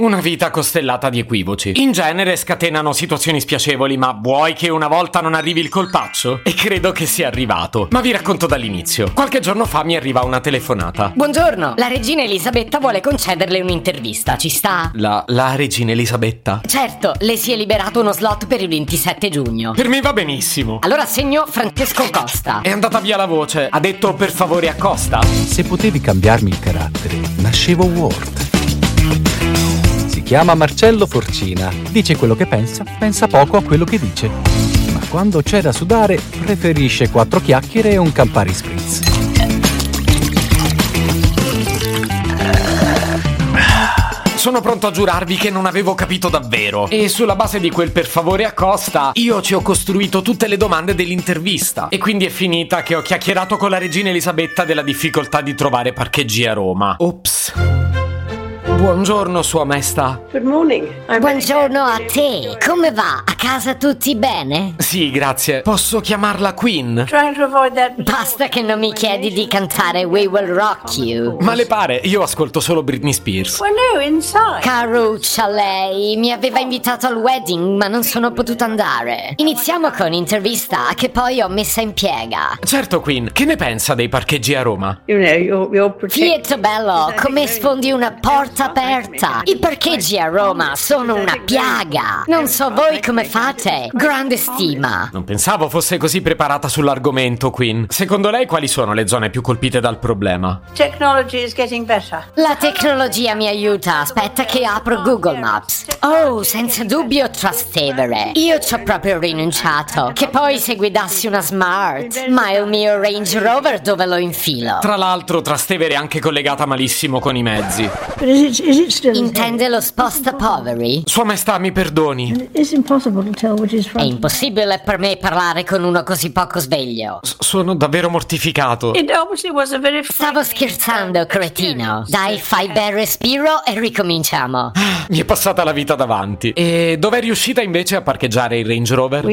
Una vita costellata di equivoci. In genere scatenano situazioni spiacevoli, ma vuoi che una volta non arrivi il colpaccio? E credo che sia arrivato. Ma vi racconto dall'inizio. Qualche giorno fa mi arriva una telefonata. Buongiorno, la regina Elisabetta vuole concederle un'intervista, ci sta? La regina Elisabetta? Certo, le si è liberato uno slot per il 27 giugno. Per me va benissimo. Allora segno Francesco Costa. È andata via la voce, ha detto per favore a Costa. Se potevi cambiarmi il carattere, nascevo Word. Si chiama Marcello Forcina, dice quello che pensa, pensa poco a quello che dice. Ma quando c'è da sudare, preferisce quattro chiacchiere e un Campari Spritz. Sono pronto a giurarvi che non avevo capito davvero. E sulla base di quel per favore a Costa, io ci ho costruito tutte le domande dell'intervista. E quindi è finita che ho chiacchierato con la regina Elisabetta della difficoltà di trovare parcheggi a Roma. Ops. Buongiorno, Sua Maestà. Good morning. Buongiorno a te. Come va? A casa tutti bene? Sì, grazie. Posso chiamarla Queen? Basta che non mi chiedi di cantare We Will Rock You. Ma le pare? Io ascolto solo Britney Spears. Caruccia lei. Mi aveva invitato al wedding, ma non sono potuta andare. Iniziamo con intervista che poi ho messa in piega. Certo, Queen. Che ne pensa dei parcheggi a Roma? Fietto bello, come sfondi una porta aperta. I parcheggi a Roma sono una piaga. Non so voi come fate. Grande stima. Non pensavo fosse così preparata sull'argomento, Queen. Secondo lei quali sono le zone più colpite dal problema? La tecnologia mi aiuta. Aspetta che apro Google Maps. Oh, senza dubbio Trastevere. Io ci ho proprio rinunciato. Che poi se guidassi una Smart. Ma il mio Range Rover dove lo infilo? Tra l'altro Trastevere è anche collegata malissimo con i mezzi. Intende lo sposta poveri? Sua Maestà, mi perdoni. È impossibile per me parlare con uno così poco sveglio. Sono davvero mortificato. Stavo scherzando, cretino. Dai, fai bel respiro e ricominciamo. Mi è passata la vita davanti. E dov'è riuscita invece a parcheggiare il Range Rover?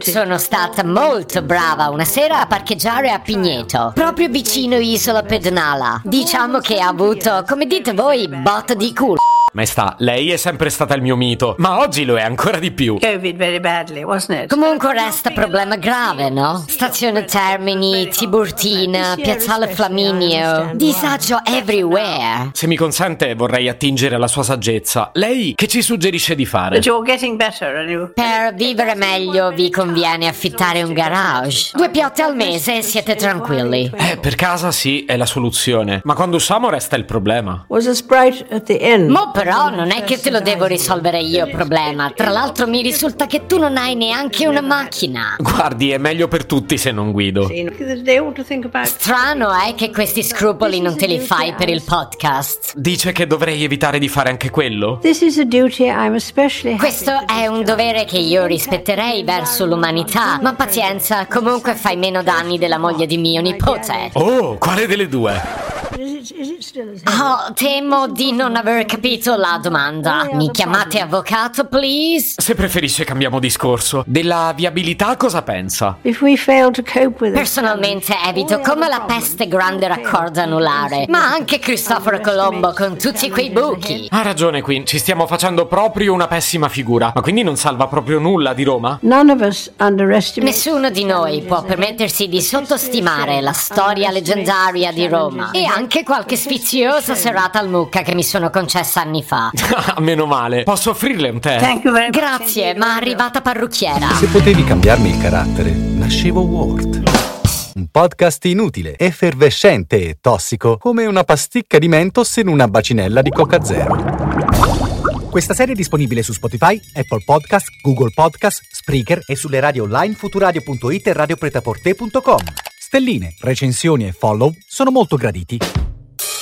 Sono stata molto brava una sera a parcheggiare a Pigneto, proprio vicino Isola Pedonale. Diciamo che ha avuto, come dite voi, botta di culo. Maestà, lei è sempre stata il mio mito, ma oggi lo è ancora di più. Covid very badly, wasn't it? Comunque resta problema grave, no? Stazione Termini, Tiburtina, Piazzale Flaminio, disagio everywhere. Se mi consente vorrei attingere alla sua saggezza. Lei che ci suggerisce di fare? Per vivere meglio vi conviene affittare un garage. 2 piotte al mese e siete tranquilli. Per casa sì, è la soluzione, ma quando usciamo resta il problema. Ma però non è che te lo devo risolvere io il problema. Tra l'altro mi risulta che tu non hai neanche una macchina. Guardi, è meglio per tutti se non guido. Strano è che questi scrupoli non te li fai per il podcast. Dice che dovrei evitare di fare anche quello? Questo è un dovere che io rispetterei verso l'umanità. Ma pazienza, comunque fai meno danni della moglie di mio nipote. Oh, quale delle due? Oh, temo di non aver capito la domanda. Mi chiamate avvocato, please? Se preferisce cambiamo discorso. Della viabilità cosa pensa? Personalmente evito come la peste Grande Raccordo Anulare, ma anche Cristoforo Colombo con tutti quei buchi. Ha ragione, Queen, ci stiamo facendo proprio una pessima figura. Ma quindi non salva proprio nulla di Roma? Nessuno di noi può permettersi di sottostimare la storia leggendaria di Roma e anche qualche sfiziosa serata al mucca che mi sono concessa anni fa. Meno male. Posso offrirle un tè? Grazie, ma arrivata parrucchiera. Se potevi cambiarmi il carattere, nascevo Word. Un podcast inutile, effervescente e tossico, come una pasticca di Mentos in una bacinella di Coca Zero. Questa serie è disponibile su Spotify, Apple Podcast, Google Podcast, Spreaker e sulle radio online Futuradio.it e Radiopretaporte.com. Stelline, recensioni e follow sono molto graditi.